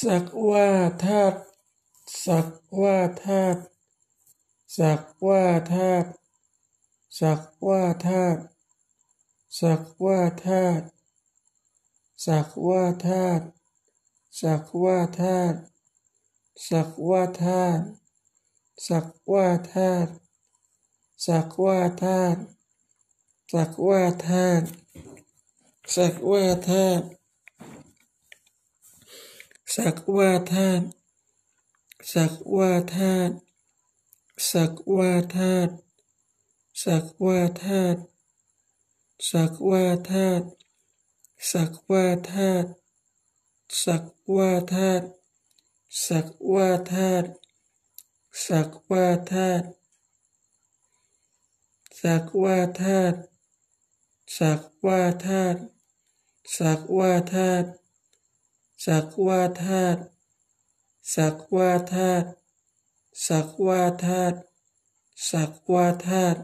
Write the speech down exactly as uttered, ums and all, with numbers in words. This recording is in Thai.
สักว่าธาตุสักว่าธาตุสักว่าธาตุสักว่าธาตุสักว่าธาตุสักว่าธาตุสักว่าธาตุสักว่าธาตุสักว่าธาตุสักว่าธาตุสักว่าธาตุสักว่าธาตุสักว่าธาตุสักว่าธาตุสักว่าธาตุสักว่าธาตุสักว่าธาตุสักว่าธาตุสักว่าธาตุสักว่าธาตุสักว่าธาตุสักว่าธาตุสักว่าธาตุสักว่าธาตุสักว่าธาตุสักว่าธาตุสักว่าธาตุสักว่าธาตุ